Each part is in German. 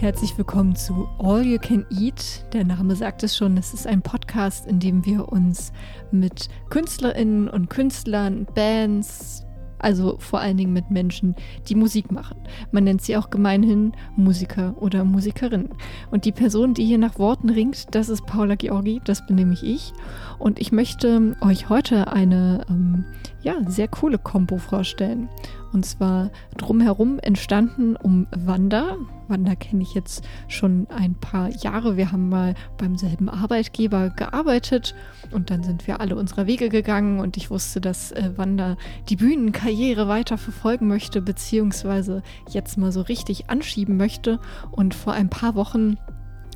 Herzlich willkommen zu All You Can Eat. Der Name sagt es schon, es ist ein Podcast, in dem wir uns mit KünstlerInnen und Künstlern, Bands, also vor allen Dingen mit Menschen, die Musik machen. Man nennt sie auch gemeinhin Musiker oder Musikerinnen. Und die Person, die hier nach Worten ringt, das ist Paula Georgi, das bin nämlich ich. Und ich möchte euch heute eine sehr coole Kombo vorstellen. Und zwar drumherum entstanden um Wanda. Wanda kenne ich jetzt schon ein paar Jahre. Wir haben mal beim selben Arbeitgeber gearbeitet und dann sind wir alle unserer Wege gegangen und ich wusste, dass Wanda die Bühnenkarriere weiter verfolgen möchte, beziehungsweise jetzt mal so richtig anschieben möchte. Und vor ein paar Wochen,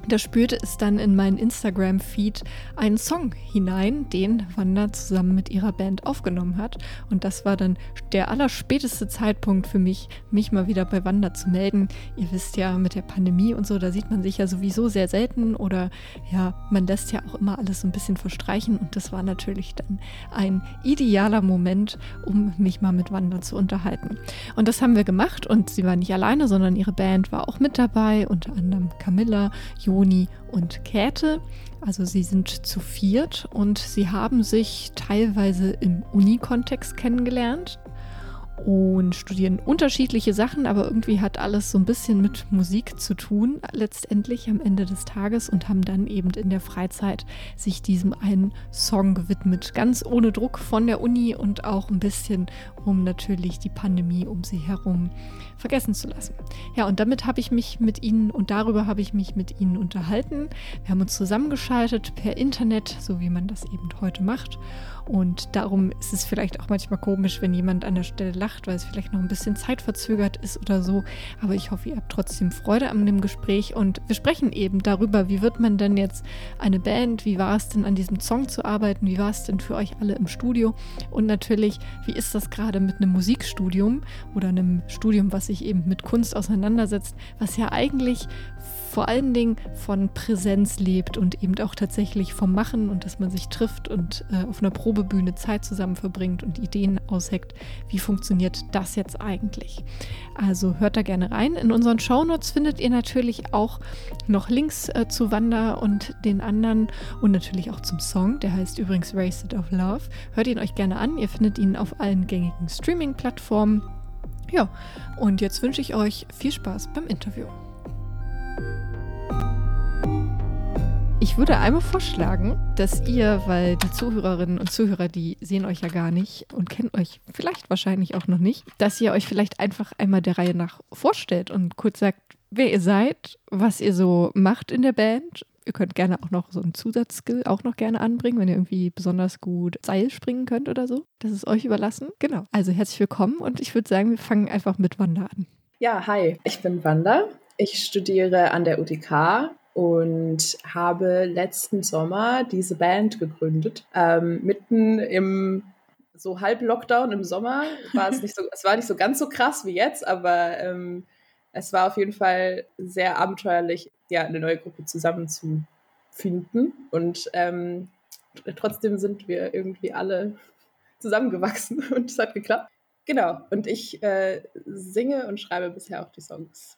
da spürte es dann in meinen Instagram-Feed einen Song hinein, den Wanda zusammen mit ihrer Band aufgenommen hat. Und das war dann der allerspäteste Zeitpunkt für mich, mich mal wieder bei Wanda zu melden. Ihr wisst ja, mit der Pandemie und so, da sieht man sich ja sowieso sehr selten oder ja, man lässt ja auch immer alles so ein bisschen verstreichen. Und das war natürlich dann ein idealer Moment, um mich mal mit Wanda zu unterhalten. Und das haben wir gemacht und sie war nicht alleine, sondern ihre Band war auch mit dabei, unter anderem Camilla, Joni und Käthe. Also sie sind zu viert und sie haben sich teilweise im Uni-Kontext kennengelernt und studieren unterschiedliche Sachen, aber irgendwie hat alles so ein bisschen mit Musik zu tun, letztendlich am Ende des Tages, und haben dann eben in der Freizeit sich diesem einen Song gewidmet, ganz ohne Druck von der Uni und auch ein bisschen, um natürlich die Pandemie um sie herum vergessen zu lassen. Ja, und darüber habe ich mich mit ihnen unterhalten. Wir haben uns zusammengeschaltet per Internet, so wie man das eben heute macht. Und darum ist es vielleicht auch manchmal komisch, wenn jemand an der Stelle lacht, weil es vielleicht noch ein bisschen zeitverzögert ist oder so. Aber ich hoffe, ihr habt trotzdem Freude an dem Gespräch. Und wir sprechen eben darüber, wie wird man denn jetzt eine Band? Wie war es denn, an diesem Song zu arbeiten? Wie war es denn für euch alle im Studio? Und natürlich, wie ist das gerade mit einem Musikstudium oder einem Studium, was sich eben mit Kunst auseinandersetzt, was ja eigentlich vor allen Dingen von Präsenz lebt und eben auch tatsächlich vom Machen und dass man sich trifft und auf einer Probebühne Zeit zusammen verbringt und Ideen ausheckt. Wie funktioniert das jetzt eigentlich? Also hört da gerne rein. In unseren Shownotes findet ihr natürlich auch noch Links zu Wanda und den anderen und natürlich auch zum Song. Der heißt übrigens Raced of Love. Hört ihn euch gerne an. Ihr findet ihn auf allen gängigen Streaming-Plattformen. Ja, und jetzt wünsche ich euch viel Spaß beim Interview. Ich würde einmal vorschlagen, dass ihr, weil die Zuhörerinnen und Zuhörer, die sehen euch ja gar nicht und kennen euch vielleicht wahrscheinlich auch noch nicht, dass ihr euch vielleicht einfach einmal der Reihe nach vorstellt und kurz sagt, wer ihr seid, was ihr so macht in der Band. Ihr könnt gerne auch noch so einen Zusatzskill auch noch gerne anbringen, wenn ihr irgendwie besonders gut Seil springen könnt oder so. Das ist euch überlassen. Genau. Also herzlich willkommen und ich würde sagen, wir fangen einfach mit Wanda an. Ja, hi, ich bin Wanda. Ich studiere an der UdK und habe letzten Sommer diese Band gegründet. Mitten im so Halb-Lockdown im Sommer war es nicht so, es war nicht so ganz so krass wie jetzt, aber es war auf jeden Fall sehr abenteuerlich, ja, eine neue Gruppe zusammenzufinden. Und trotzdem sind wir irgendwie alle zusammengewachsen und es hat geklappt. Genau, und ich singe und schreibe bisher auch die Songs.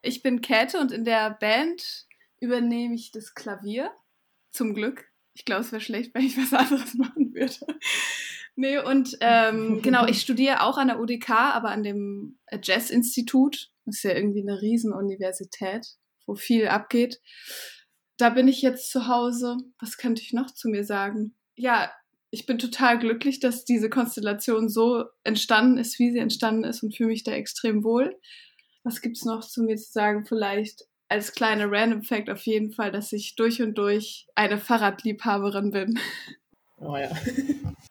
Ich bin Käthe und in der Band übernehme ich das Klavier. Zum Glück. Ich glaube, es wäre schlecht, wenn ich was anderes machen würde. Nee, und genau, ich studiere auch an der UdK, aber an dem Jazz-Institut. Das ist ja irgendwie eine Riesenuniversität, wo viel abgeht. Da bin ich jetzt zu Hause. Was könnte ich noch zu mir sagen? Ja, ich bin total glücklich, dass diese Konstellation so entstanden ist, wie sie entstanden ist, und fühle mich da extrem wohl. Was gibt es noch zu mir zu sagen? Vielleicht als kleiner Random Fact auf jeden Fall, dass ich durch und durch eine Fahrradliebhaberin bin. Oh ja.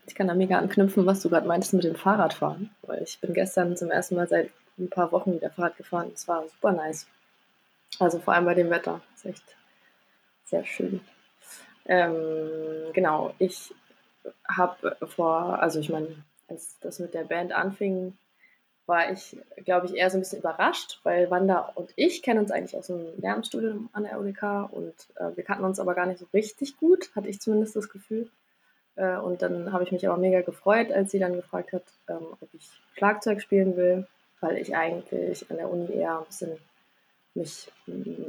Ich kann da mega anknüpfen, was du gerade meintest mit dem Fahrradfahren. Weil ich bin gestern zum ersten Mal seit ein paar Wochen wieder Fahrrad gefahren. Das war super nice. Also vor allem bei dem Wetter. Das ist echt sehr schön. Genau, ich habe als das mit der Band anfing, war ich, glaube ich, eher so ein bisschen überrascht, weil Wanda und ich kennen uns eigentlich aus dem Lehramtsstudium an der UdK und wir kannten uns aber gar nicht so richtig gut, hatte ich zumindest das Gefühl. Und dann habe ich mich aber mega gefreut, als sie dann gefragt hat, ob ich Schlagzeug spielen will, weil ich eigentlich an der Uni eher ein bisschen mich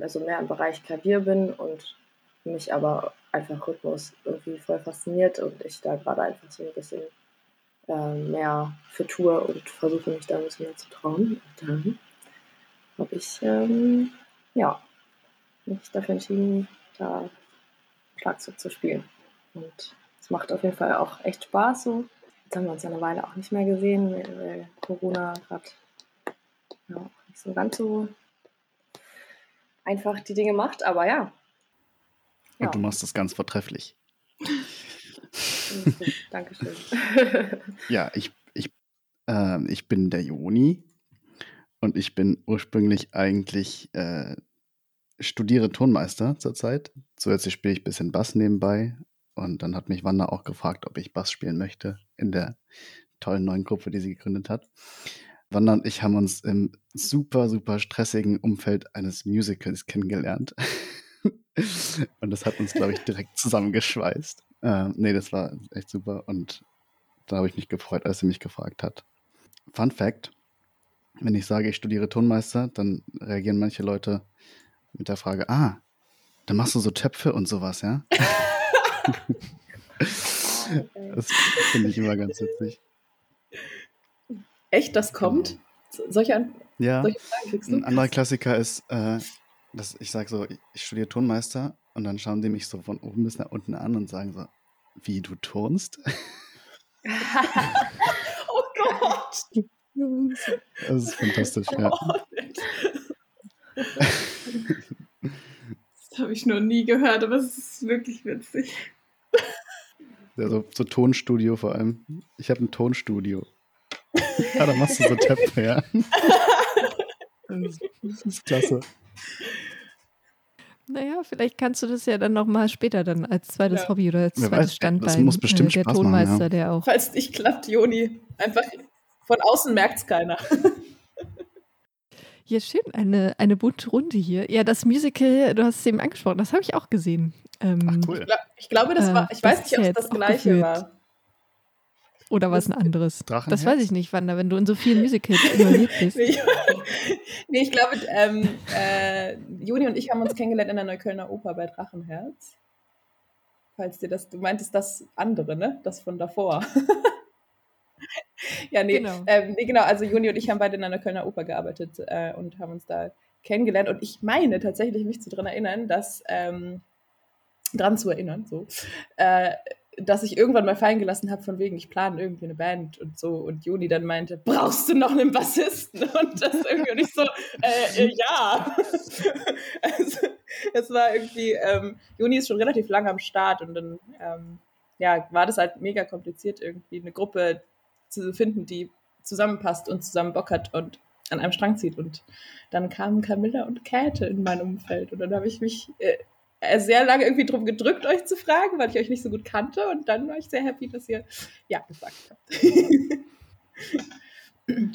also mehr im Bereich Klavier bin und mich aber einfach Rhythmus irgendwie voll fasziniert und ich da gerade einfach so ein bisschen mehr für tue und versuche mich da ein bisschen mehr zu trauen. Und dann habe ich mich dafür entschieden, da Schlagzeug zu spielen. Und es macht auf jeden Fall auch echt Spaß so. Jetzt haben wir uns ja eine Weile auch nicht mehr gesehen, weil Corona gerade auch nicht so ganz so einfach die Dinge macht, aber ja. Und du machst das ganz vertrefflich. Dankeschön. Ja, ich bin der Joni und ich bin ursprünglich eigentlich studiere Tonmeister zurzeit. Zusätzlich spiele ich ein bisschen Bass nebenbei und dann hat mich Wanda auch gefragt, ob ich Bass spielen möchte in der tollen neuen Gruppe, die sie gegründet hat. Wanda und ich haben uns im super, super stressigen Umfeld eines Musicals kennengelernt. Und das hat uns, glaube ich, direkt zusammengeschweißt. Das war echt super. Und da habe ich mich gefreut, als sie mich gefragt hat. Fun Fact: Wenn ich sage, ich studiere Tonmeister, dann reagieren manche Leute mit der Frage, dann machst du so Töpfe und sowas, ja? Das finde ich immer ganz witzig. Echt, das kommt? Solche Fragen kriegst du? Ein anderer Klassiker ist, dass ich sage so, ich studiere Tonmeister und dann schauen die mich so von oben bis nach unten an und sagen so, wie, du turnst? Oh Gott! Das ist fantastisch, ja. Das habe ich noch nie gehört, aber es ist wirklich witzig. Ja, so Tonstudio vor allem. Ich habe ein Tonstudio. Ja, da machst du so Töpfe, ja. Das ist klasse. Naja, vielleicht kannst du das ja dann nochmal später dann als zweites Hobby oder als zweites Standbein. Das muss bestimmt Spaß machen, der Tonmeister, der auch. Falls nicht klappt, Joni, einfach von außen merkt's keiner. Ja, schön, eine bunte Runde hier. Ja, das Musical, du hast es eben angesprochen, das habe ich auch gesehen. Ach, cool. Ich glaube, das war, ich weiß nicht, ob es das gleiche war. Oder war es ein anderes? Das weiß ich nicht, Wanda, wenn du in so vielen Musicals involviert bist. Nee, ich glaube, Joni und ich haben uns kennengelernt in der Neuköllner Oper bei Drachenherz. Falls dir das, du meintest das andere, ne? Das von davor. Ja, nee. Genau. Also Joni und ich haben beide in einer Kölner Oper gearbeitet und haben uns da kennengelernt. Und ich meine tatsächlich, mich daran zu erinnern, dass ich irgendwann mal fallen gelassen habe, von wegen, ich plane irgendwie eine Band und so. Und Joni dann meinte, brauchst du noch einen Bassisten? Und das irgendwie nicht so, ja. Also, es war irgendwie, Joni ist schon relativ lange am Start und dann, war das halt mega kompliziert, irgendwie eine Gruppe zu finden, die zusammenpasst und zusammen Bock hat und an einem Strang zieht. Und dann kamen Camilla und Käthe in mein Umfeld. Und dann habe ich mich sehr lange irgendwie drum gedrückt, euch zu fragen, weil ich euch nicht so gut kannte. Und dann war ich sehr happy, dass ihr ja gesagt habt.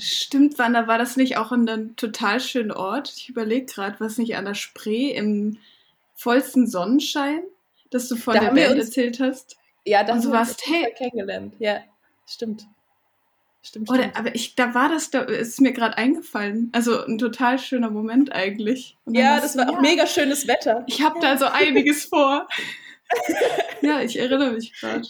Stimmt, Wanda, war das nicht auch ein total schöner Ort? Ich überlege gerade, was nicht an der Spree im vollsten Sonnenschein, dass du von da der Band erzählt hast. Ja, da also warst du kennengelernt. Ja, stimmt. Stimmt. Oder, aber ist mir gerade eingefallen. Also ein total schöner Moment eigentlich. Ja, das war auch mega schönes Wetter. Ich habe da so einiges vor. Ja, ich erinnere mich gerade.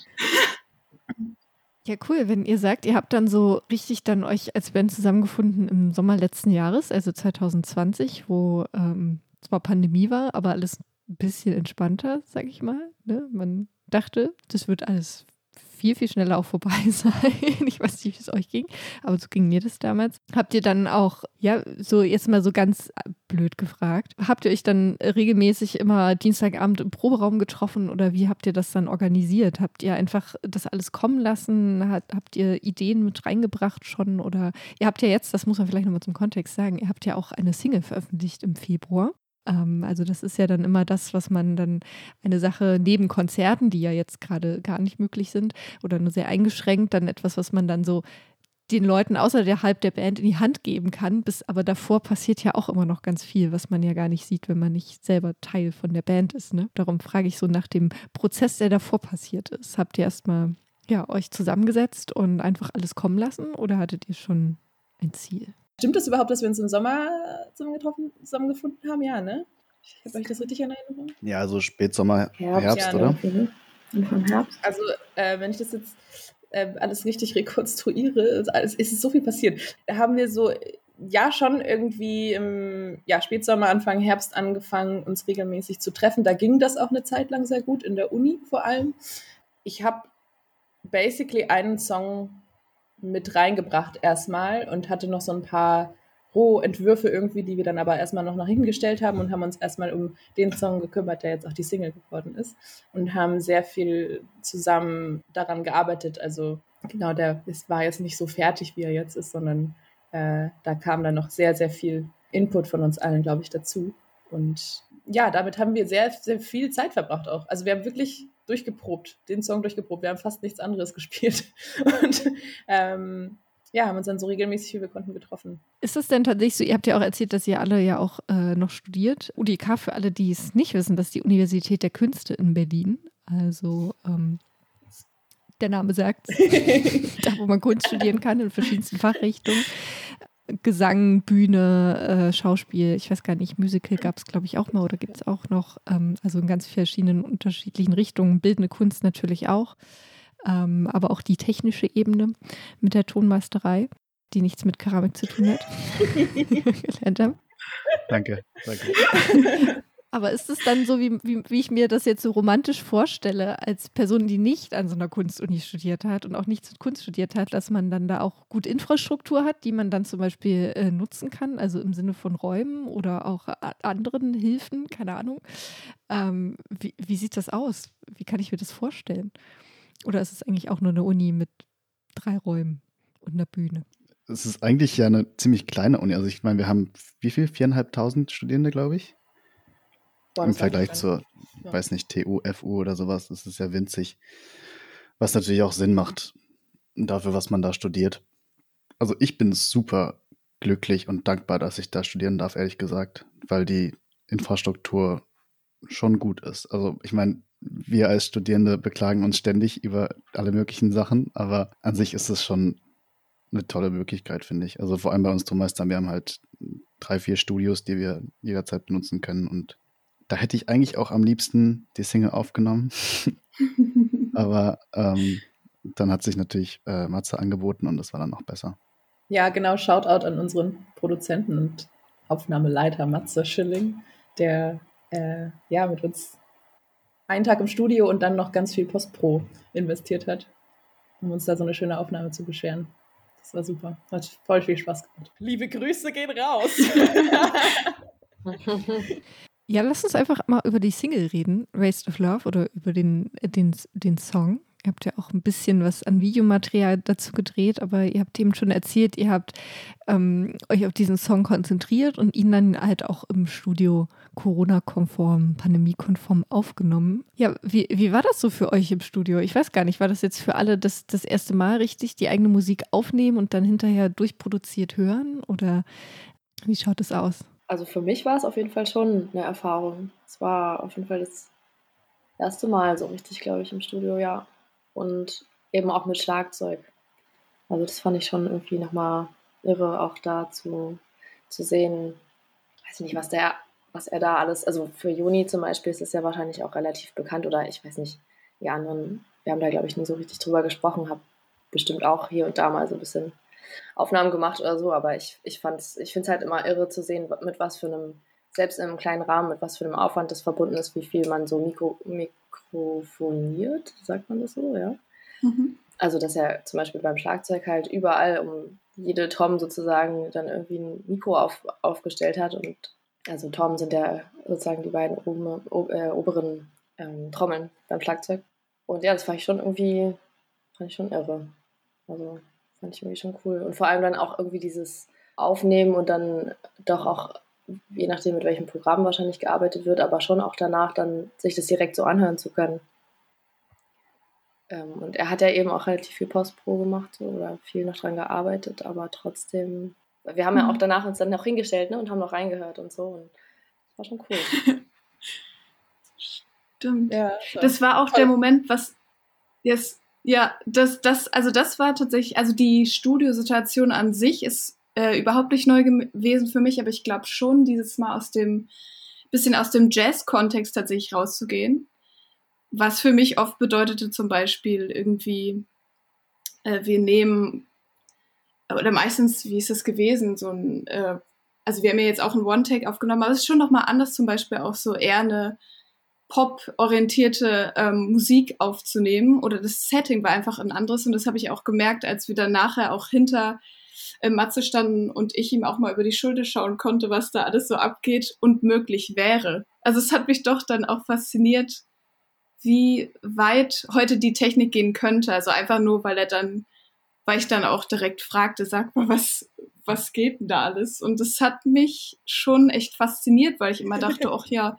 Ja, cool, wenn ihr sagt, ihr habt dann so richtig dann euch als Band zusammengefunden im Sommer letzten Jahres, also 2020, wo zwar Pandemie war, aber alles ein bisschen entspannter, sag ich mal. Ne? Man dachte, das wird alles viel, viel schneller auch vorbei sein. Ich weiß nicht, wie es euch ging, aber so ging mir das damals. Habt ihr dann auch, so jetzt mal so ganz blöd gefragt, habt ihr euch dann regelmäßig immer Dienstagabend im Proberaum getroffen oder wie habt ihr das dann organisiert? Habt ihr einfach das alles kommen lassen? Habt ihr Ideen mit reingebracht schon? Oder ihr habt ja jetzt, das muss man vielleicht nochmal zum Kontext sagen, ihr habt ja auch eine Single veröffentlicht im Februar. Also das ist ja dann immer das, was man dann eine Sache neben Konzerten, die ja jetzt gerade gar nicht möglich sind oder nur sehr eingeschränkt, dann etwas, was man dann so den Leuten außerhalb der Band in die Hand geben kann. Aber davor passiert ja auch immer noch ganz viel, was man ja gar nicht sieht, wenn man nicht selber Teil von der Band ist. Ne? Darum frage ich so nach dem Prozess, der davor passiert ist. Habt ihr erstmal euch zusammengesetzt und einfach alles kommen lassen oder hattet ihr schon ein Ziel? Stimmt das überhaupt, dass wir uns im Sommer zusammengefunden haben? Ja, ne? Habe ich das richtig in Erinnerung? Ja, also Spätsommer, Herbst, ja, oder? Ne? Anfang Herbst. Also, wenn ich das jetzt alles richtig rekonstruiere, ist so viel passiert. Da haben wir so, ja, schon irgendwie im Spätsommer, Anfang Herbst angefangen, uns regelmäßig zu treffen. Da ging das auch eine Zeit lang sehr gut, in der Uni vor allem. Ich habe basically einen Song mit reingebracht erstmal und hatte noch so ein paar Rohentwürfe irgendwie, die wir dann aber erstmal noch nach hinten gestellt haben und haben uns erstmal um den Song gekümmert, der jetzt auch die Single geworden ist, und haben sehr viel zusammen daran gearbeitet. Also genau, es war jetzt nicht so fertig, wie er jetzt ist, sondern da kam dann noch sehr, sehr viel Input von uns allen, glaube ich, dazu. Und ja, damit haben wir sehr, sehr viel Zeit verbracht auch. Also wir haben wirklich den Song durchgeprobt. Wir haben fast nichts anderes gespielt. Und haben uns dann so regelmäßig, wie wir konnten, getroffen. Ist das denn tatsächlich so, ihr habt ja auch erzählt, dass ihr alle ja auch noch studiert. UdK, für alle, die es nicht wissen, das ist die Universität der Künste in Berlin. Also der Name sagt, da wo man Kunst studieren kann in verschiedensten Fachrichtungen. Gesang, Bühne, Schauspiel, ich weiß gar nicht, Musical gab es, glaube ich, auch mal oder gibt es auch noch, also in ganz verschiedenen unterschiedlichen Richtungen, bildende Kunst natürlich auch, aber auch die technische Ebene mit der Tonmeisterei, die nichts mit Keramik zu tun hat. Danke. Aber ist es dann so, wie ich mir das jetzt so romantisch vorstelle, als Person, die nicht an so einer Kunstuni studiert hat und auch nichts mit Kunst studiert hat, dass man dann da auch gut Infrastruktur hat, die man dann zum Beispiel nutzen kann, also im Sinne von Räumen oder auch anderen Hilfen, keine Ahnung. Wie sieht das aus? Wie kann ich mir das vorstellen? Oder ist es eigentlich auch nur eine Uni mit 3 Räumen und einer Bühne? Es ist eigentlich ja eine ziemlich kleine Uni. Also ich meine, wir haben 4.500 Studierende, glaube ich. Im Vergleich zur, weiß nicht, TU, FU oder sowas, das ist ja winzig. Was natürlich auch Sinn macht dafür, was man da studiert. Also ich bin super glücklich und dankbar, dass ich da studieren darf, ehrlich gesagt, weil die Infrastruktur schon gut ist. Also ich meine, wir als Studierende beklagen uns ständig über alle möglichen Sachen, aber an sich ist es schon eine tolle Möglichkeit, finde ich. Also vor allem bei uns Tonmeistern, wir haben halt 3-4 Studios, die wir jederzeit benutzen können, und da hätte ich eigentlich auch am liebsten die Single aufgenommen. Aber dann hat sich natürlich Matze angeboten und das war dann auch besser. Ja, genau. Shoutout an unseren Produzenten und Aufnahmeleiter Matze Schilling, der mit uns einen Tag im Studio und dann noch ganz viel Post-Pro investiert hat, um uns da so eine schöne Aufnahme zu bescheren. Das war super. Hat voll viel Spaß gemacht. Liebe Grüße gehen raus. Ja, lass uns einfach mal über die Single reden, Raced of Love, oder über den Song. Ihr habt ja auch ein bisschen was an Videomaterial dazu gedreht, aber ihr habt eben schon erzählt, ihr habt euch auf diesen Song konzentriert und ihn dann halt auch im Studio Corona-konform, pandemiekonform aufgenommen. Ja, wie war das so für euch im Studio? Ich weiß gar nicht, war das jetzt für alle das erste Mal richtig, die eigene Musik aufnehmen und dann hinterher durchproduziert hören? Oder wie schaut es aus? Also für mich war es auf jeden Fall schon eine Erfahrung. Es war auf jeden Fall das erste Mal so richtig, glaube ich, im Studio, ja. Und eben auch mit Schlagzeug. Also das fand ich schon irgendwie nochmal irre, auch da zu sehen, weiß nicht, was er da alles, also für Joni zum Beispiel ist es ja wahrscheinlich auch relativ bekannt, oder ich weiß nicht, die anderen, wir haben da, glaube ich, nie so richtig drüber gesprochen, habe bestimmt auch hier und da mal so ein bisschen Aufnahmen gemacht oder so, aber ich finde es halt immer irre zu sehen, mit was für einem, selbst in einem kleinen Rahmen, mit was für einem Aufwand das verbunden ist, wie viel man so mikrofoniert, sagt man das so, ja? Mhm. Also, dass ja zum Beispiel beim Schlagzeug halt überall um jede Tom sozusagen dann irgendwie ein Mikro aufgestellt hat, und also Tom sind ja sozusagen die beiden oberen Trommeln beim Schlagzeug, und ja, das fand ich schon irre, also fand ich irgendwie schon cool. Und vor allem dann auch irgendwie dieses Aufnehmen und dann doch auch, je nachdem mit welchem Programm wahrscheinlich gearbeitet wird, aber schon auch danach dann sich das direkt so anhören zu können. Und er hat ja eben auch relativ viel Post-Pro gemacht oder viel noch dran gearbeitet, aber trotzdem, wir haben ja auch danach uns dann noch hingestellt, ne, und haben noch reingehört und so, und das war schon cool. Stimmt. Ja, das war auch der Moment, was jetzt... Ja, das war tatsächlich, also die Studiosituation an sich ist überhaupt nicht neu gewesen für mich, aber ich glaube schon, dieses Mal aus dem Jazz-Kontext tatsächlich rauszugehen, was für mich oft bedeutete zum Beispiel irgendwie, wir nehmen, oder meistens, wie ist das gewesen, so ein, also wir haben ja jetzt auch einen One-Take aufgenommen, aber es ist schon nochmal anders, zum Beispiel auch so eher eine pop-orientierte Musik aufzunehmen, oder das Setting war einfach ein anderes, und das habe ich auch gemerkt, als wir dann nachher auch hinter Matze standen und ich ihm auch mal über die Schulter schauen konnte, was da alles so abgeht und möglich wäre. Also es hat mich doch dann auch fasziniert, wie weit heute die Technik gehen könnte. Also einfach nur, weil ich dann auch direkt fragte, sag mal, was geht denn da alles? Und das hat mich schon echt fasziniert, weil ich immer dachte, ach ja,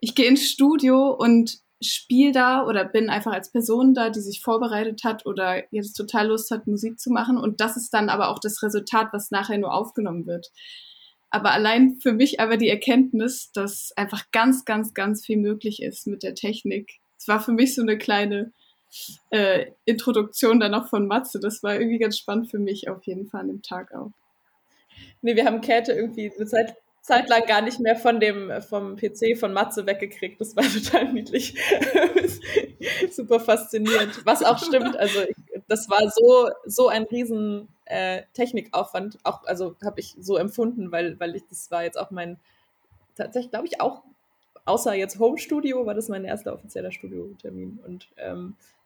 ich gehe ins Studio und spiele da oder bin einfach als Person da, die sich vorbereitet hat oder jetzt total Lust hat, Musik zu machen. Und das ist dann aber auch das Resultat, was nachher nur aufgenommen wird. Aber allein für mich aber die Erkenntnis, dass einfach ganz, ganz, ganz viel möglich ist mit der Technik. Es war für mich so eine kleine Introduktion dann noch von Matze. Das war irgendwie ganz spannend für mich auf jeden Fall an dem Tag auch. Nee, wir haben Käthe irgendwie eine Zeitlang gar nicht mehr vom PC von Matze weggekriegt. Das war total niedlich. Super faszinierend. Was auch stimmt. Also das war so ein riesen Technikaufwand. Auch, also habe ich so empfunden, weil ich, das war jetzt auch mein, tatsächlich glaube ich auch, außer jetzt Home-Studio, war das mein erster offizieller Studiotermin. Und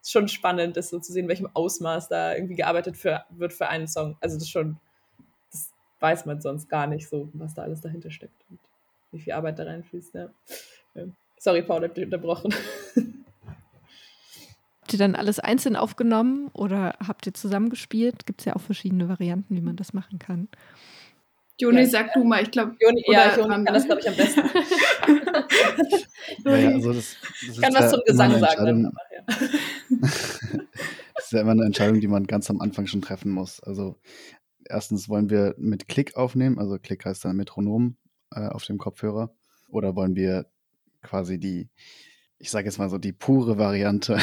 ist schon spannend, das so zu sehen, in welchem Ausmaß da irgendwie gearbeitet wird für einen Song. Also das ist schon, weiß man sonst gar nicht so, was da alles dahinter steckt und wie viel Arbeit da reinfließt. Ja. Sorry, Paula, hab dich unterbrochen. Habt ihr dann alles einzeln aufgenommen oder habt ihr zusammengespielt? Gibt es ja auch verschiedene Varianten, wie man das machen kann. Joni, ja, sag du mal, ich glaube... Joni kann das, glaube ich, am besten. Naja, also das ich kann was zum Gesang sagen. Das ist ja immer eine Entscheidung, die man ganz am Anfang schon treffen muss. Also erstens wollen wir mit Klick aufnehmen, also Klick heißt dann Metronom auf dem Kopfhörer, oder wollen wir quasi die, ich sage jetzt mal so, die pure Variante,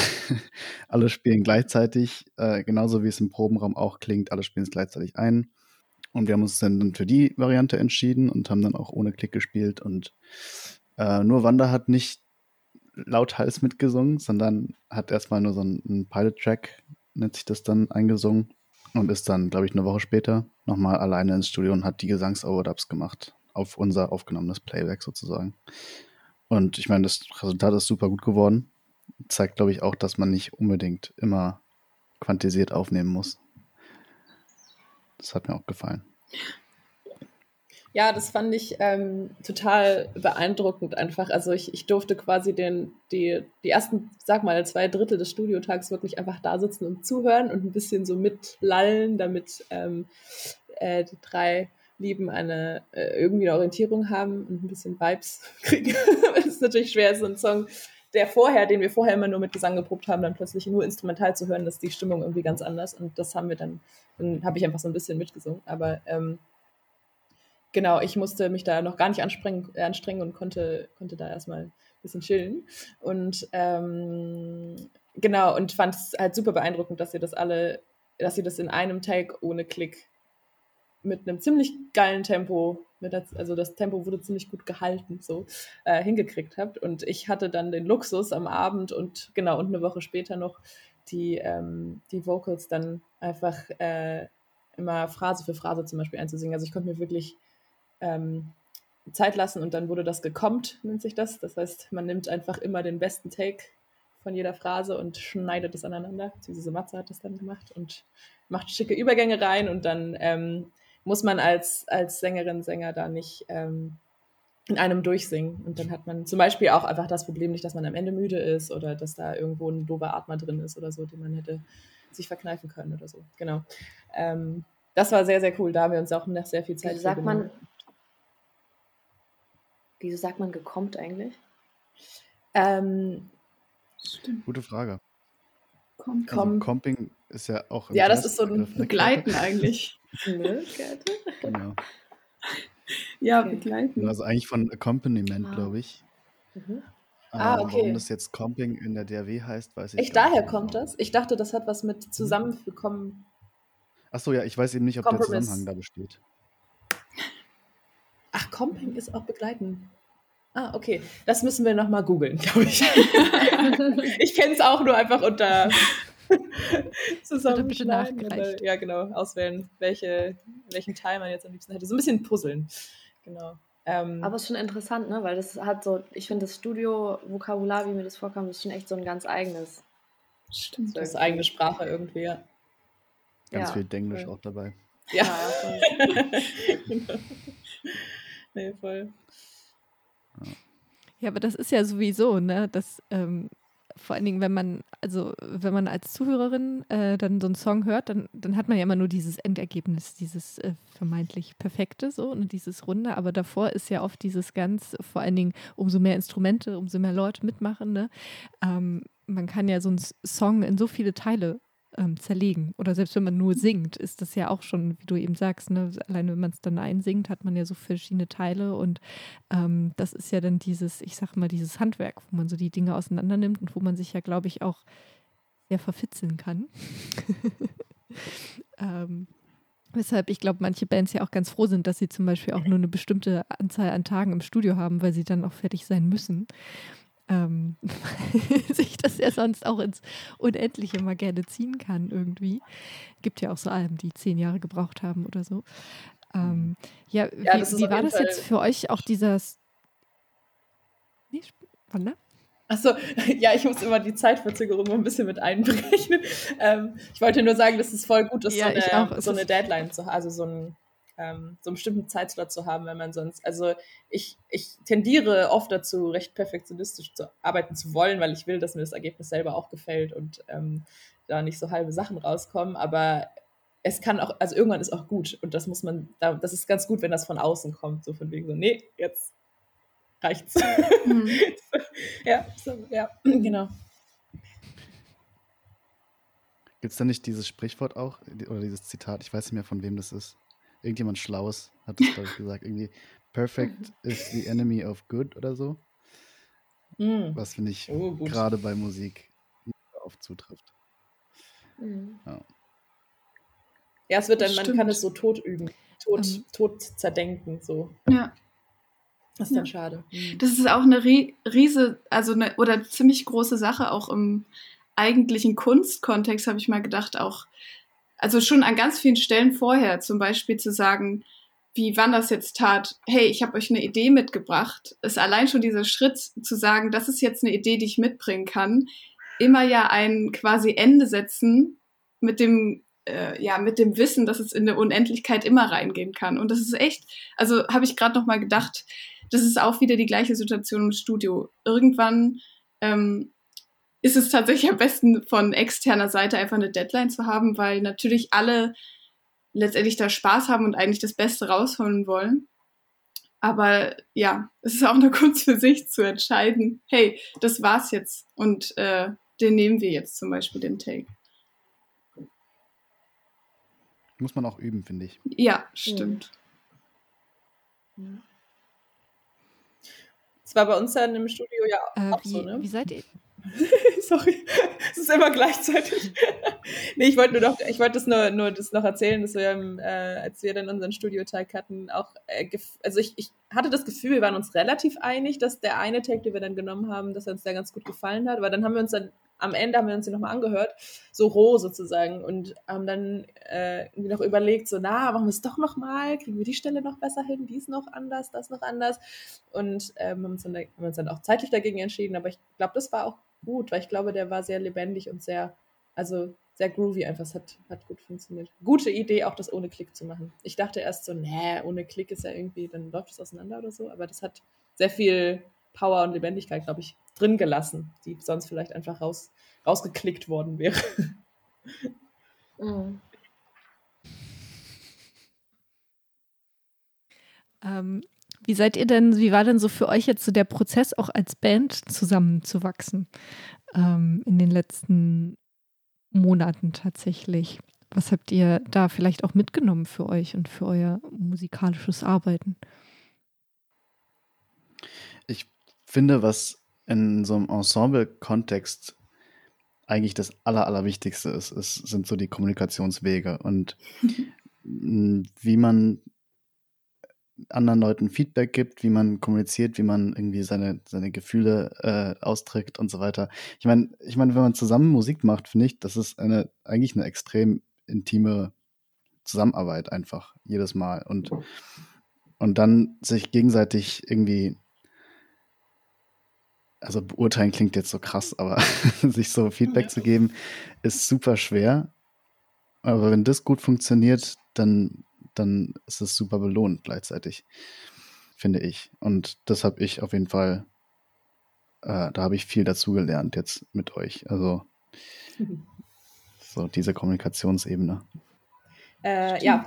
alle spielen gleichzeitig, genauso wie es im Probenraum auch klingt, alle spielen es gleichzeitig ein, und wir haben uns dann für die Variante entschieden und haben dann auch ohne Klick gespielt, und nur Wanda hat nicht lauthals mitgesungen, sondern hat erstmal nur so einen Pilot-Track, nennt sich das dann, eingesungen. Und ist dann, glaube ich, eine Woche später nochmal alleine ins Studio und hat die Gesangs-Overdubs gemacht. Auf unser aufgenommenes Playback sozusagen. Und ich meine, das Resultat ist super gut geworden. Zeigt, glaube ich, auch, dass man nicht unbedingt immer quantisiert aufnehmen muss. Das hat mir auch gefallen. Ja, das fand ich total beeindruckend einfach. Also ich durfte quasi die ersten, sag mal, 2/3 des Studiotags wirklich einfach da sitzen und zuhören und ein bisschen so mitlallen, damit die drei Lieben irgendwie eine Orientierung haben und ein bisschen Vibes kriegen. Es ist natürlich schwer, so einen Song, den wir vorher immer nur mit Gesang geprobt haben, dann plötzlich nur instrumental zu hören, dass die Stimmung irgendwie ganz anders. Und das haben wir dann habe ich einfach so ein bisschen mitgesungen. Aber genau, ich musste mich da noch gar nicht anstrengen und konnte da erstmal ein bisschen chillen. Und genau, und fand es halt super beeindruckend, dass ihr das in einem Take ohne Klick mit einem ziemlich geilen Tempo, also das Tempo wurde ziemlich gut gehalten, so hingekriegt habt. Und ich hatte dann den Luxus am Abend und eine Woche später noch die Vocals dann einfach immer Phrase für Phrase zum Beispiel einzusingen. Also ich konnte mir wirklich Zeit lassen, und dann wurde das gekommt, nennt sich das. Das heißt, man nimmt einfach immer den besten Take von jeder Phrase und schneidet es aneinander. Diese Matze hat das dann gemacht und macht schicke Übergänge rein, und dann muss man als Sängerin, Sänger da nicht in einem durchsingen. Und dann hat man zum Beispiel auch einfach das Problem nicht, dass man am Ende müde ist oder dass da irgendwo ein doofer Atmer drin ist oder so, den man hätte sich verkneifen können oder so. Genau. Das war sehr, sehr cool. Da haben wir uns auch nach sehr viel Zeit Wieso sagt man gekommt eigentlich? Gute Frage. Also Comping ist ja auch... Ja, das ist so ein Begleiten eigentlich. Ne, Käthe? Genau. Ja, okay. Begleiten. Also eigentlich von Accompaniment, glaube ich. Mhm. Okay. Warum das jetzt Comping in der DAW heißt, weiß ich nicht. Daher kommt das? Ich dachte, das hat was mit zusammenkommen. Achso, ja, ich weiß eben nicht, ob der Zusammenhang da besteht. Ach, Comping ist auch begleiten. Ah, okay. Das müssen wir nochmal googeln, glaube ich. Ich kenne es auch nur einfach unter zusammen. Ja, genau. Auswählen, welchen Teil man jetzt am liebsten hätte. So ein bisschen puzzeln. Genau. Aber es ist schon interessant, ne? Weil das hat so, ich finde das Studio-Vokabular, wie mir das vorkam, ist schon echt so ein ganz eigenes. Stimmt, das ist eine eigene Sprache irgendwie, ja. Ganz viel Denglisch auch dabei. Ja. Genau. Nee, voll. Ja, aber das ist ja sowieso, ne? Das, vor allen Dingen, wenn man als Zuhörerin dann so einen Song hört, dann hat man ja immer nur dieses Endergebnis, dieses vermeintlich Perfekte, so, und dieses Runde, aber davor ist ja oft dieses ganz, vor allen Dingen, umso mehr Instrumente, umso mehr Leute mitmachen, ne? Man kann ja so einen Song in so viele Teile zerlegen. Oder selbst wenn man nur singt, ist das ja auch schon, wie du eben sagst, ne? Alleine wenn man es dann einsingt, hat man ja so verschiedene Teile und das ist ja dann dieses, ich sag mal, dieses Handwerk, wo man so die Dinge auseinander nimmt und wo man sich ja, glaube ich, auch sehr verfitzeln kann. Weshalb ich glaube, manche Bands ja auch ganz froh sind, dass sie zum Beispiel auch nur eine bestimmte Anzahl an Tagen im Studio haben, weil sie dann auch fertig sein müssen. Sich das ja sonst auch ins Unendliche mal gerne ziehen kann irgendwie. Gibt ja auch so Alben, die 10 Jahre gebraucht haben oder so. Wie war das Fall jetzt für euch auch dieses... Nee, Wanda? Achso, ja, ich muss immer die Zeitverzögerung ein bisschen mit einberechnen. Ich wollte nur sagen, dass es voll gut ist, ja, so eine Deadline zu haben, also so einen bestimmten Zeitslot zu haben, wenn man sonst, also ich tendiere oft dazu, recht perfektionistisch zu arbeiten zu wollen, weil ich will, dass mir das Ergebnis selber auch gefällt und da nicht so halbe Sachen rauskommen, aber es kann auch, also irgendwann ist auch gut und das muss man, das ist ganz gut, wenn das von außen kommt, so von wegen so, nee, jetzt reicht's. Mhm. Ja, genau. Gibt's da nicht dieses Sprichwort auch, oder dieses Zitat, ich weiß nicht mehr, von wem das ist, irgendjemand Schlaues hat das, glaube ich, gesagt, irgendwie perfect is the enemy of good oder so. Mm. Was, finde ich, gerade bei Musik oft zutrifft. Mm. Ja, es wird dann, man kann es so tot üben, tot zerdenken, so. Ja. Das ist dann schade. Das ist auch eine riese, also eine, oder ziemlich große Sache, auch im eigentlichen Kunstkontext, habe ich mal gedacht, auch. Also schon an ganz vielen Stellen vorher, zum Beispiel zu sagen, wie Wanda das jetzt tat, hey, ich habe euch eine Idee mitgebracht, ist allein schon dieser Schritt zu sagen, das ist jetzt eine Idee, die ich mitbringen kann, immer ja ein quasi Ende setzen mit dem mit dem Wissen, dass es in eine Unendlichkeit immer reingehen kann. Und das ist echt, also habe ich gerade nochmal gedacht, das ist auch wieder die gleiche Situation im Studio. Irgendwann ist es tatsächlich am besten, von externer Seite einfach eine Deadline zu haben, weil natürlich alle letztendlich da Spaß haben und eigentlich das Beste rausholen wollen. Aber ja, es ist auch eine Kunst für sich zu entscheiden, hey, das war's jetzt und den nehmen wir jetzt zum Beispiel, den Take. Muss man auch üben, finde ich. Ja, stimmt. Ja. Das war bei uns dann im Studio ja auch so, ne? Wie seid ihr... Sorry, es ist immer gleichzeitig. Nee, ich wollte das noch erzählen, dass wir, als wir dann unseren Studio-Tag hatten, auch, ich hatte das Gefühl, wir waren uns relativ einig, dass der eine Tag, den wir dann genommen haben, dass er uns da ganz gut gefallen hat, aber dann haben wir uns dann, am Ende haben wir uns den nochmal angehört, so roh sozusagen, und haben dann noch überlegt, so, na, machen wir es doch nochmal, kriegen wir die Stelle noch besser hin, die ist noch anders, das noch anders, und haben uns dann auch zeitlich dagegen entschieden, aber ich glaube, das war auch gut, weil ich glaube, der war sehr lebendig und sehr, also sehr groovy einfach, es hat gut funktioniert. Gute Idee, auch das ohne Klick zu machen. Ich dachte erst so, ohne Klick ist ja irgendwie, dann läuft es auseinander oder so, aber das hat sehr viel Power und Lebendigkeit, glaube ich, drin gelassen, die sonst vielleicht einfach rausgeklickt worden wäre. Mhm. Wie war denn so für euch jetzt so der Prozess, auch als Band zusammenzuwachsen in den letzten Monaten tatsächlich? Was habt ihr da vielleicht auch mitgenommen für euch und für euer musikalisches Arbeiten? Ich finde, was in so einem Ensemble-Kontext eigentlich das Allerwichtigste sind so die Kommunikationswege und wie man anderen Leuten Feedback gibt, wie man kommuniziert, wie man irgendwie seine Gefühle ausdrückt und so weiter. Ich meine, wenn man zusammen Musik macht, finde ich, das ist eigentlich eine extrem intime Zusammenarbeit einfach jedes Mal. Und dann sich gegenseitig irgendwie, also beurteilen klingt jetzt so krass, aber sich so Feedback zu geben, ist super schwer. Aber wenn das gut funktioniert, dann ist es super belohnt gleichzeitig, finde ich. Und das habe ich auf jeden Fall, da habe ich viel dazu gelernt jetzt mit euch. Also so diese Kommunikationsebene. Ja,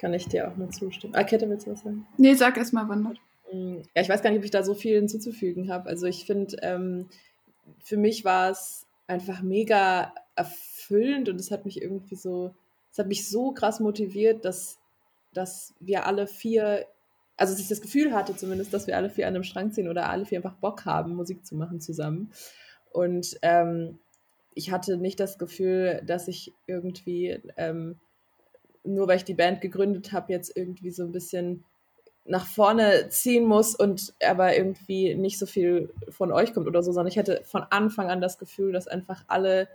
kann ich dir auch nur zustimmen. Käthe, willst du was sagen? Nee, sag erst mal, Wanda. Ja, ich weiß gar nicht, ob ich da so viel hinzuzufügen habe. Also ich finde, für mich war es einfach mega erfüllend und es hat mich so krass motiviert, dass wir alle vier, also dass ich das Gefühl hatte zumindest, dass wir alle vier an einem Strang ziehen oder alle vier einfach Bock haben, Musik zu machen zusammen. Und ich hatte nicht das Gefühl, dass ich irgendwie, nur weil ich die Band gegründet habe, jetzt irgendwie so ein bisschen nach vorne ziehen muss und aber irgendwie nicht so viel von euch kommt oder so, sondern ich hatte von Anfang an das Gefühl, dass einfach alle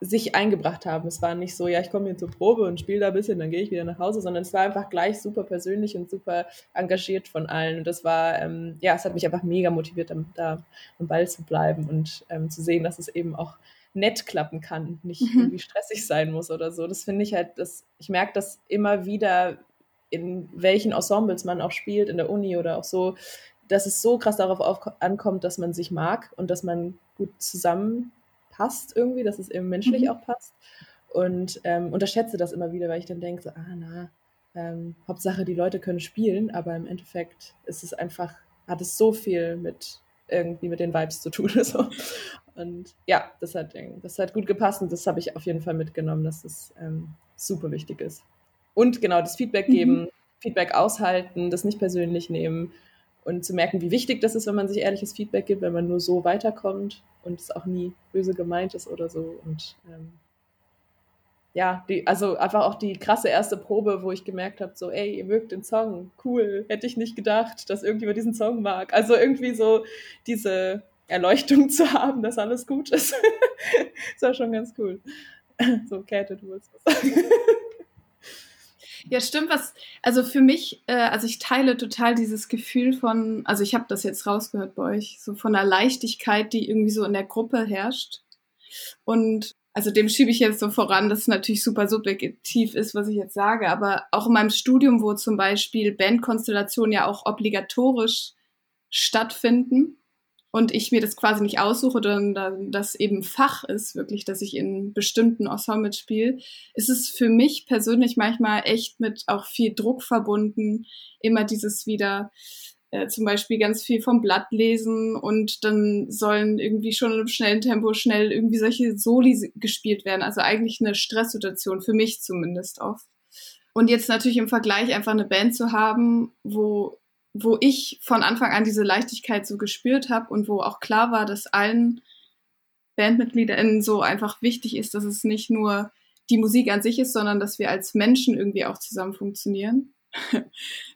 sich eingebracht haben. Es war nicht so, ja, ich komme hier zur Probe und spiele da ein bisschen, dann gehe ich wieder nach Hause, sondern es war einfach gleich super persönlich und super engagiert von allen. Und das war, es hat mich einfach mega motiviert, da am Ball zu bleiben und zu sehen, dass es eben auch nett klappen kann und nicht irgendwie stressig sein muss oder so. Das finde ich halt, ich merke das immer wieder, in welchen Ensembles man auch spielt, in der Uni oder auch so, dass es so krass darauf ankommt, dass man sich mag und dass man gut zusammenpasst irgendwie, dass es eben menschlich auch passt. Und unterschätze das immer wieder, weil ich dann denke, so, Hauptsache die Leute können spielen, aber im Endeffekt ist es einfach, hat es so viel mit irgendwie mit den Vibes zu tun. So. Und ja, das hat gut gepasst und das habe ich auf jeden Fall mitgenommen, dass es super wichtig ist. Und genau, das Feedback geben, Feedback aushalten, das nicht persönlich nehmen und zu merken, wie wichtig das ist, wenn man sich ehrliches Feedback gibt, wenn man nur so weiterkommt und es auch nie böse gemeint ist oder so. Und also einfach auch die krasse erste Probe, wo ich gemerkt habe, so, ey, ihr mögt den Song, cool, hätte ich nicht gedacht, dass irgendjemand diesen Song mag. Also irgendwie so diese Erleuchtung zu haben, dass alles gut ist. Das war schon ganz cool. So, Käthe, du willst was sagen. Ja, stimmt. Also für mich, ich teile total dieses Gefühl von, also ich habe das jetzt rausgehört bei euch, so von der Leichtigkeit, die irgendwie so in der Gruppe herrscht. Und also dem schiebe ich jetzt so voran, dass es natürlich super subjektiv ist, was ich jetzt sage, aber auch in meinem Studium, wo zum Beispiel Bandkonstellationen ja auch obligatorisch stattfinden und ich mir das quasi nicht aussuche, sondern das eben Fach ist wirklich, dass ich in bestimmten Ensembles spiele, ist es für mich persönlich manchmal echt mit auch viel Druck verbunden, immer dieses wieder zum Beispiel ganz viel vom Blatt lesen und dann sollen irgendwie schon in einem schnellen Tempo schnell irgendwie solche Soli gespielt werden. Also eigentlich eine Stresssituation, für mich zumindest oft. Und jetzt natürlich im Vergleich einfach eine Band zu haben, wo ich von Anfang an diese Leichtigkeit so gespürt habe und wo auch klar war, dass allen BandmitgliederInnen so einfach wichtig ist, dass es nicht nur die Musik an sich ist, sondern dass wir als Menschen irgendwie auch zusammen funktionieren.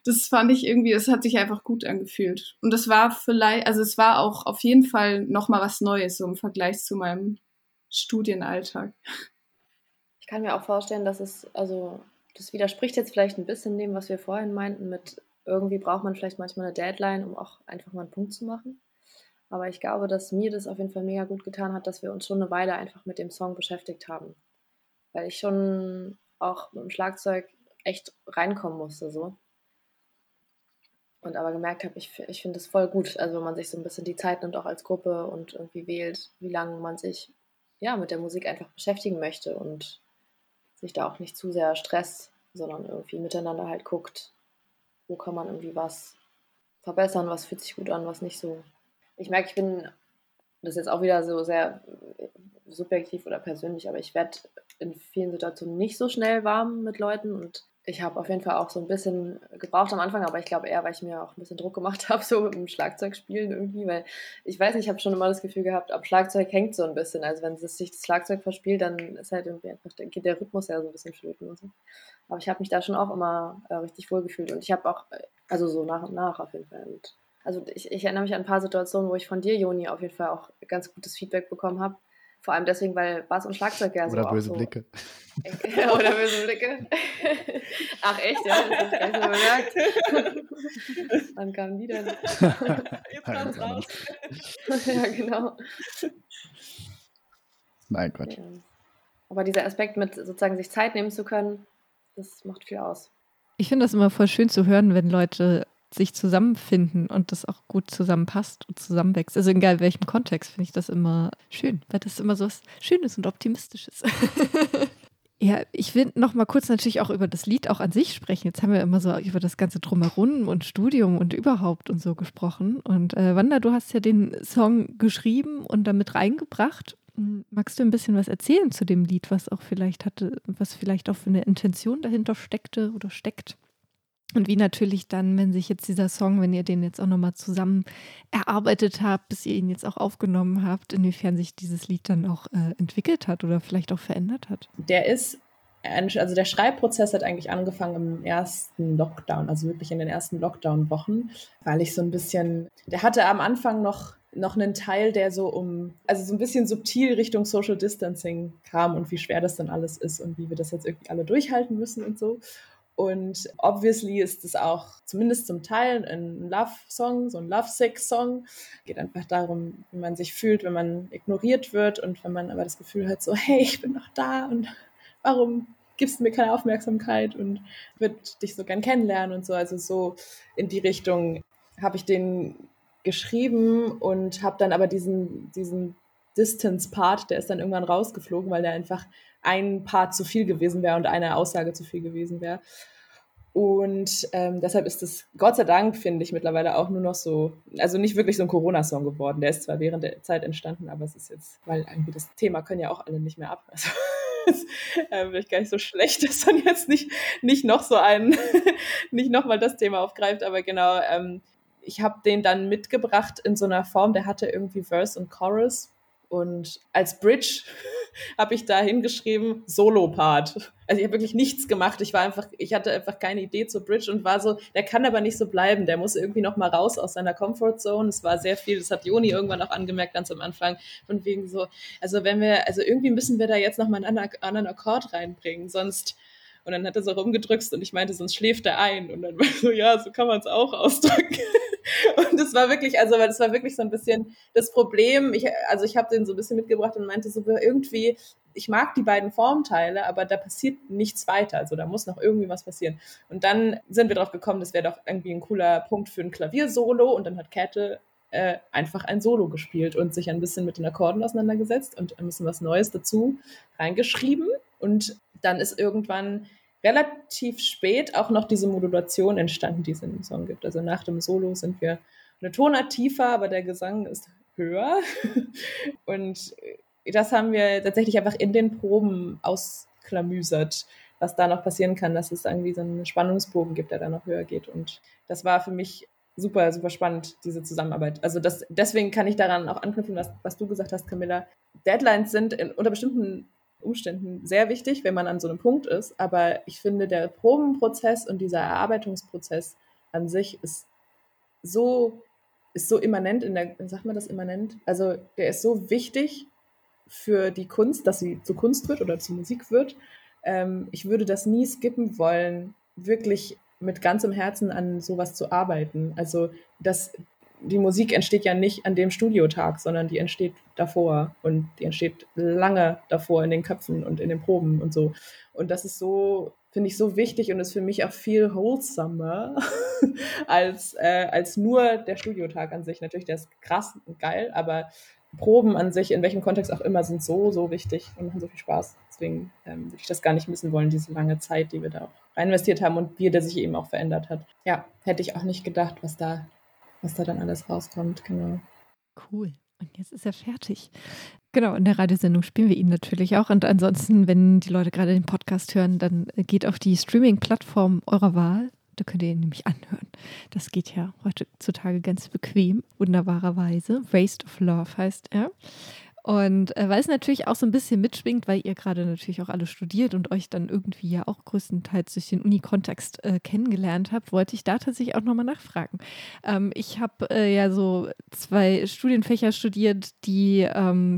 Das fand ich irgendwie, das hat sich einfach gut angefühlt. Und das war vielleicht, also es war auch auf jeden Fall nochmal was Neues, so im Vergleich zu meinem Studienalltag. Ich kann mir auch vorstellen, dass es, also das widerspricht jetzt vielleicht ein bisschen dem, was wir vorhin meinten mit irgendwie braucht man vielleicht manchmal eine Deadline, um auch einfach mal einen Punkt zu machen. Aber ich glaube, dass mir das auf jeden Fall mega gut getan hat, dass wir uns schon eine Weile einfach mit dem Song beschäftigt haben. Weil ich schon auch mit dem Schlagzeug echt reinkommen musste. So. Und aber gemerkt habe, ich finde das voll gut. Also wenn man sich so ein bisschen die Zeit nimmt, auch als Gruppe und irgendwie wählt, wie lange man sich mit der Musik einfach beschäftigen möchte und sich da auch nicht zu sehr stresst, sondern irgendwie miteinander halt guckt, wo kann man irgendwie was verbessern, was fühlt sich gut an, was nicht so. Ich merke, ich bin, das ist jetzt auch wieder so sehr subjektiv oder persönlich, aber ich werde in vielen Situationen nicht so schnell warm mit Leuten und ich habe auf jeden Fall auch so ein bisschen gebraucht am Anfang, aber ich glaube eher, weil ich mir auch ein bisschen Druck gemacht habe, so mit dem Schlagzeugspielen irgendwie, weil ich weiß nicht, ich habe schon immer das Gefühl gehabt, am Schlagzeug hängt so ein bisschen, also wenn sich das Schlagzeug verspielt, dann ist halt irgendwie einfach, geht der Rhythmus ja so ein bisschen flöten und so. Aber ich habe mich da schon auch immer richtig wohl gefühlt und ich habe auch Also so nach und nach auf jeden Fall. Und also ich erinnere mich an ein paar Situationen, wo ich von dir, Joni, auf jeden Fall auch ganz gutes Feedback bekommen habe. Vor allem deswegen, weil Bass und Schlagzeug ja so oder böse auch so Blicke. Oder böse Blicke. Ach echt, ja, das habe ich gar nicht so bemerkt. Wann kamen die denn? Jetzt kam's raus. Ja, genau. Nein, Gott. Ja. Aber dieser Aspekt mit sozusagen sich Zeit nehmen zu können, das macht viel aus. Ich finde das immer voll schön zu hören, wenn Leute sich zusammenfinden und das auch gut zusammenpasst und zusammenwächst. Also egal in welchem Kontext finde ich das immer schön, weil das immer so was Schönes und Optimistisches. Ja, ich will noch mal kurz natürlich auch über das Lied auch an sich sprechen. Jetzt haben wir immer so über das ganze Drumherum und Studium und überhaupt und so gesprochen. Und Wanda, du hast ja den Song geschrieben und damit reingebracht. Magst du ein bisschen was erzählen zu dem Lied, was auch vielleicht hatte, was vielleicht auch für eine Intention dahinter steckte oder steckt? Und wie natürlich dann, wenn sich jetzt dieser Song, wenn ihr den jetzt auch nochmal zusammen erarbeitet habt, bis ihr ihn jetzt auch aufgenommen habt, inwiefern sich dieses Lied dann auch entwickelt hat oder vielleicht auch verändert hat? Der Schreibprozess hat eigentlich angefangen im ersten Lockdown, also wirklich in den ersten Lockdown-Wochen, weil ich so ein bisschen, der hatte am Anfang noch einen Teil, der so ein bisschen subtil Richtung Social Distancing kam und wie schwer das dann alles ist und wie wir das jetzt irgendwie alle durchhalten müssen und so. Und obviously ist es auch zumindest zum Teil ein Love-Song, so ein Love-Sick-Song. Geht einfach darum, wie man sich fühlt, wenn man ignoriert wird und wenn man aber das Gefühl hat, so, hey, ich bin noch da und warum gibst du mir keine Aufmerksamkeit und würde dich so gern kennenlernen und so. Also so in die Richtung habe ich den geschrieben und habe dann aber diesen Distance-Part, der ist dann irgendwann rausgeflogen, weil der einfach ein Part zu viel gewesen wäre und eine Aussage zu viel gewesen wäre. Und deshalb ist es, Gott sei Dank, finde ich, mittlerweile auch nur noch so, also nicht wirklich so ein Corona-Song geworden. Der ist zwar während der Zeit entstanden, aber es ist jetzt, weil irgendwie das Thema können ja auch alle nicht mehr ab. Also es ist vielleicht gar nicht so schlecht, dass dann jetzt nicht noch so einen, nicht nochmal das Thema aufgreift, aber genau, ich habe den dann mitgebracht in so einer Form, der hatte irgendwie Verse und Chorus. Und als Bridge habe ich da hingeschrieben, Solo-Part. Also ich habe wirklich nichts gemacht. Ich hatte einfach keine Idee zur Bridge und war so, der kann aber nicht so bleiben. Der muss irgendwie noch mal raus aus seiner Comfortzone. Es war sehr viel, das hat Joni irgendwann auch angemerkt, ganz am Anfang. Von wegen so, irgendwie müssen wir da jetzt noch mal einen anderen Akkord reinbringen, sonst... Und dann hat er so rumgedrückt und ich meinte, sonst schläft er ein. Und dann war ich so, ja, so kann man es auch ausdrücken. Und das war wirklich so ein bisschen das Problem. Ich habe den so ein bisschen mitgebracht und meinte so, irgendwie, ich mag die beiden Formteile, aber da passiert nichts weiter. Also da muss noch irgendwie was passieren. Und dann sind wir drauf gekommen, das wäre doch irgendwie ein cooler Punkt für ein Klaviersolo. Und dann hat Käthe einfach ein Solo gespielt und sich ein bisschen mit den Akkorden auseinandergesetzt und ein bisschen was Neues dazu reingeschrieben. Und dann ist irgendwann relativ spät auch noch diese Modulation entstanden, die es in dem Song gibt. Also nach dem Solo sind wir eine Tonart tiefer, aber der Gesang ist höher. Und das haben wir tatsächlich einfach in den Proben ausklamüsert, was da noch passieren kann, dass es irgendwie so einen Spannungsbogen gibt, der dann noch höher geht. Und das war für mich super, super spannend, diese Zusammenarbeit. Also deswegen kann ich daran auch anknüpfen, was du gesagt hast, Camilla. Deadlines sind unter bestimmten Umständen sehr wichtig, wenn man an so einem Punkt ist. Aber ich finde, der Probenprozess und dieser Erarbeitungsprozess an sich ist so immanent sagt man das immanent? Also der ist so wichtig für die Kunst, dass sie zu Kunst wird oder zu Musik wird. Ich würde das nie skippen wollen, wirklich mit ganzem Herzen an sowas zu arbeiten. Also die Musik entsteht ja nicht an dem Studiotag, sondern die entsteht davor und die entsteht lange davor in den Köpfen und in den Proben und so. Und das ist so, finde ich, so wichtig und ist für mich auch viel wholesomer als nur der Studiotag an sich. Natürlich, der ist krass und geil, aber Proben an sich, in welchem Kontext auch immer, sind so, so wichtig und machen so viel Spaß. Deswegen würde ich das gar nicht missen wollen, diese lange Zeit, die wir da auch rein investiert haben und wie der sich eben auch verändert hat. Ja, hätte ich auch nicht gedacht, was da dann alles rauskommt, genau. Cool. Und jetzt ist er fertig. Genau, in der Radiosendung spielen wir ihn natürlich auch. Und ansonsten, wenn die Leute gerade den Podcast hören, dann geht auf die Streaming-Plattform eurer Wahl. Da könnt ihr ihn nämlich anhören. Das geht ja heutzutage ganz bequem, wunderbarerweise. Raced of Love heißt er. Und weil es natürlich auch so ein bisschen mitschwingt, weil ihr gerade natürlich auch alle studiert und euch dann irgendwie ja auch größtenteils durch den Uni-Kontext kennengelernt habt, wollte ich da tatsächlich auch nochmal nachfragen. Ich habe ja so 2 Studienfächer studiert, die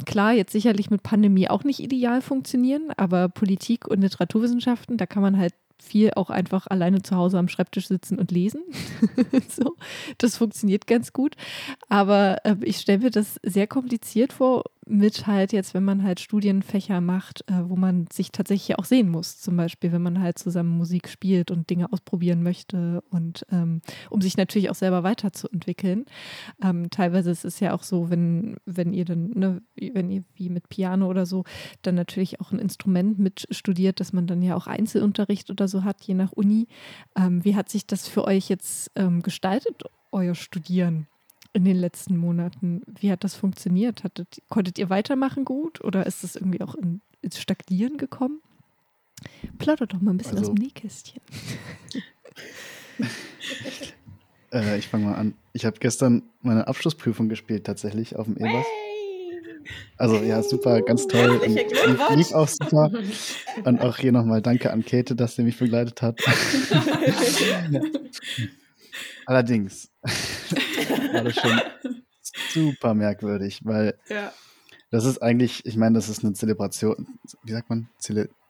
klar jetzt sicherlich mit Pandemie auch nicht ideal funktionieren, aber Politik und Literaturwissenschaften, da kann man halt viel auch einfach alleine zu Hause am Schreibtisch sitzen und lesen. So, das funktioniert ganz gut. Aber ich stelle mir das sehr kompliziert vor, mit halt jetzt, wenn man halt Studienfächer macht, wo man sich tatsächlich auch sehen muss. Zum Beispiel, wenn man halt zusammen Musik spielt und Dinge ausprobieren möchte und um sich natürlich auch selber weiterzuentwickeln. Teilweise ist es ja auch so, wenn ihr dann, ne, wenn ihr wie mit Piano oder so, dann natürlich auch ein Instrument mit studiert, dass man dann ja auch Einzelunterricht oder so hat, je nach Uni. Wie hat sich das für euch jetzt gestaltet, euer Studieren? In den letzten Monaten, wie hat das funktioniert? Konntet ihr weitermachen gut oder ist das irgendwie auch ins Stagnieren gekommen? Plaudert doch mal ein bisschen aus dem Nähkästchen. Ich fange mal an. Ich habe gestern meine Abschlussprüfung gespielt, tatsächlich, auf dem E-Bass. Also ja, super, ganz toll. Und lief auch super. Und auch hier nochmal danke an Käthe, dass sie mich begleitet hat. Allerdings war das schon super merkwürdig, weil das ist eigentlich, ich meine, das ist eine Zelebration, wie sagt man?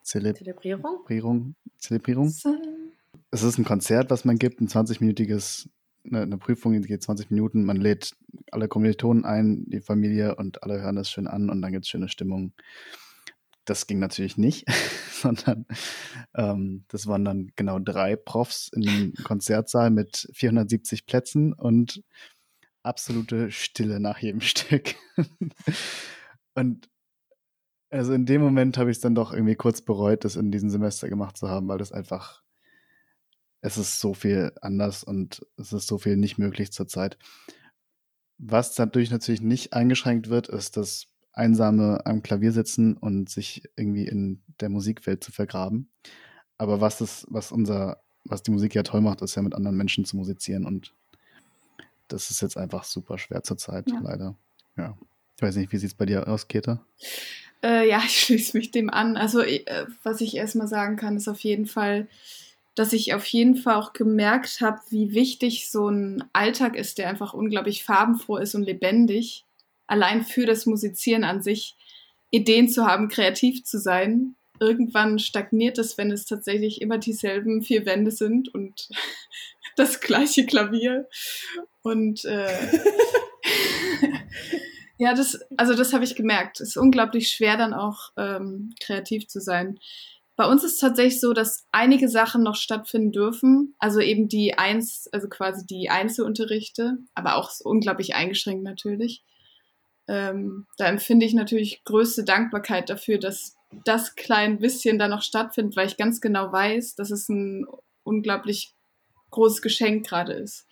Zelebrierung? Es ist ein Konzert, was man gibt, ein 20-minütiges, eine Prüfung, die geht 20 Minuten, man lädt alle Kommilitonen ein, die Familie und alle hören das schön an und dann gibt es schöne Stimmung. Das ging natürlich nicht, sondern das waren dann genau 3 Profs in einem Konzertsaal mit 470 Plätzen und absolute Stille nach jedem Stück. Und also in dem Moment habe ich es dann doch irgendwie kurz bereut, das in diesem Semester gemacht zu haben, weil das einfach, es ist so viel anders und es ist so viel nicht möglich zurzeit. Was dadurch natürlich nicht eingeschränkt wird, ist das Einsame am Klavier sitzen und sich irgendwie in der Musikwelt zu vergraben. Aber was die Musik ja toll macht, ist ja mit anderen Menschen zu musizieren und das ist jetzt einfach super schwer zur Zeit, leider. Ja. Ich weiß nicht, wie sieht es bei dir aus, Käthe? Ja, ich schließe mich dem an. Also was ich erstmal sagen kann, ist auf jeden Fall, dass ich auf jeden Fall auch gemerkt habe, wie wichtig so ein Alltag ist, der einfach unglaublich farbenfroh ist und lebendig. Allein für das Musizieren an sich, Ideen zu haben, kreativ zu sein. Irgendwann stagniert es, wenn es tatsächlich immer dieselben 4 Wände sind und das gleiche Klavier. Und ja, das habe ich gemerkt. Es ist unglaublich schwer, dann auch kreativ zu sein. Bei uns ist es tatsächlich so, dass einige Sachen noch stattfinden dürfen, also eben die Einzelunterrichte, aber auch unglaublich eingeschränkt natürlich. Da empfinde ich natürlich größte Dankbarkeit dafür, dass das klein bisschen da noch stattfindet, weil ich ganz genau weiß, dass es ein unglaublich großes Geschenk gerade ist.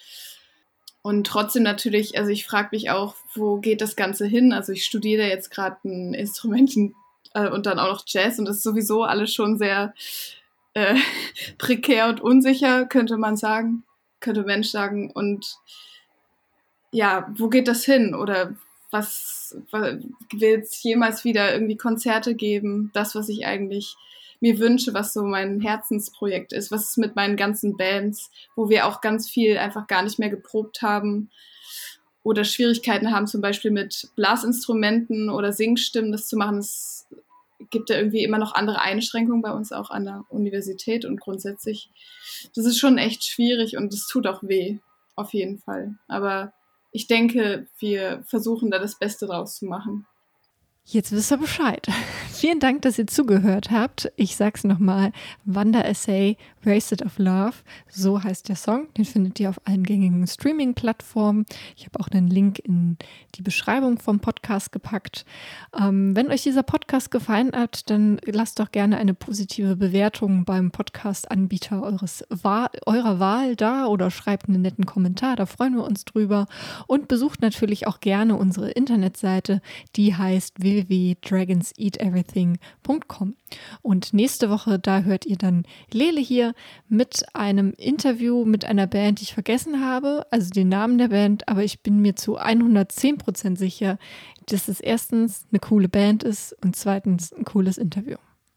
Und trotzdem natürlich, also ich frage mich auch, wo geht das Ganze hin? Also ich studiere jetzt gerade ein Instrument und dann auch noch Jazz und das ist sowieso alles schon sehr prekär und unsicher, könnte ein Mensch sagen. Und ja, wo geht das hin? Oder will es jemals wieder irgendwie Konzerte geben? Das, was ich eigentlich mir wünsche, was so mein Herzensprojekt ist, was ist mit meinen ganzen Bands, wo wir auch ganz viel einfach gar nicht mehr geprobt haben oder Schwierigkeiten haben, zum Beispiel mit Blasinstrumenten oder Singstimmen das zu machen. Es gibt ja irgendwie immer noch andere Einschränkungen bei uns auch an der Universität und grundsätzlich. Das ist schon echt schwierig und es tut auch weh, auf jeden Fall. Aber ich denke, wir versuchen da das Beste draus zu machen. Jetzt wisst ihr Bescheid. Vielen Dank, dass ihr zugehört habt. Ich sag's nochmal, Wanda Essay, Raced of Love, so heißt der Song. Den findet ihr auf allen gängigen Streaming-Plattformen. Ich habe auch einen Link in die Beschreibung vom Podcast gepackt. Wenn euch dieser Podcast gefallen hat, dann lasst doch gerne eine positive Bewertung beim Podcast-Anbieter eurer Wahl da oder schreibt einen netten Kommentar, da freuen wir uns drüber. Und besucht natürlich auch gerne unsere Internetseite, die heißt www.wanda.de. www.dragonseateverything.com. Und nächste Woche, da hört ihr dann Lele hier mit einem Interview mit einer Band, die ich vergessen habe, also den Namen der Band, aber ich bin mir zu 110% sicher, dass es erstens eine coole Band ist und zweitens ein cooles Interview.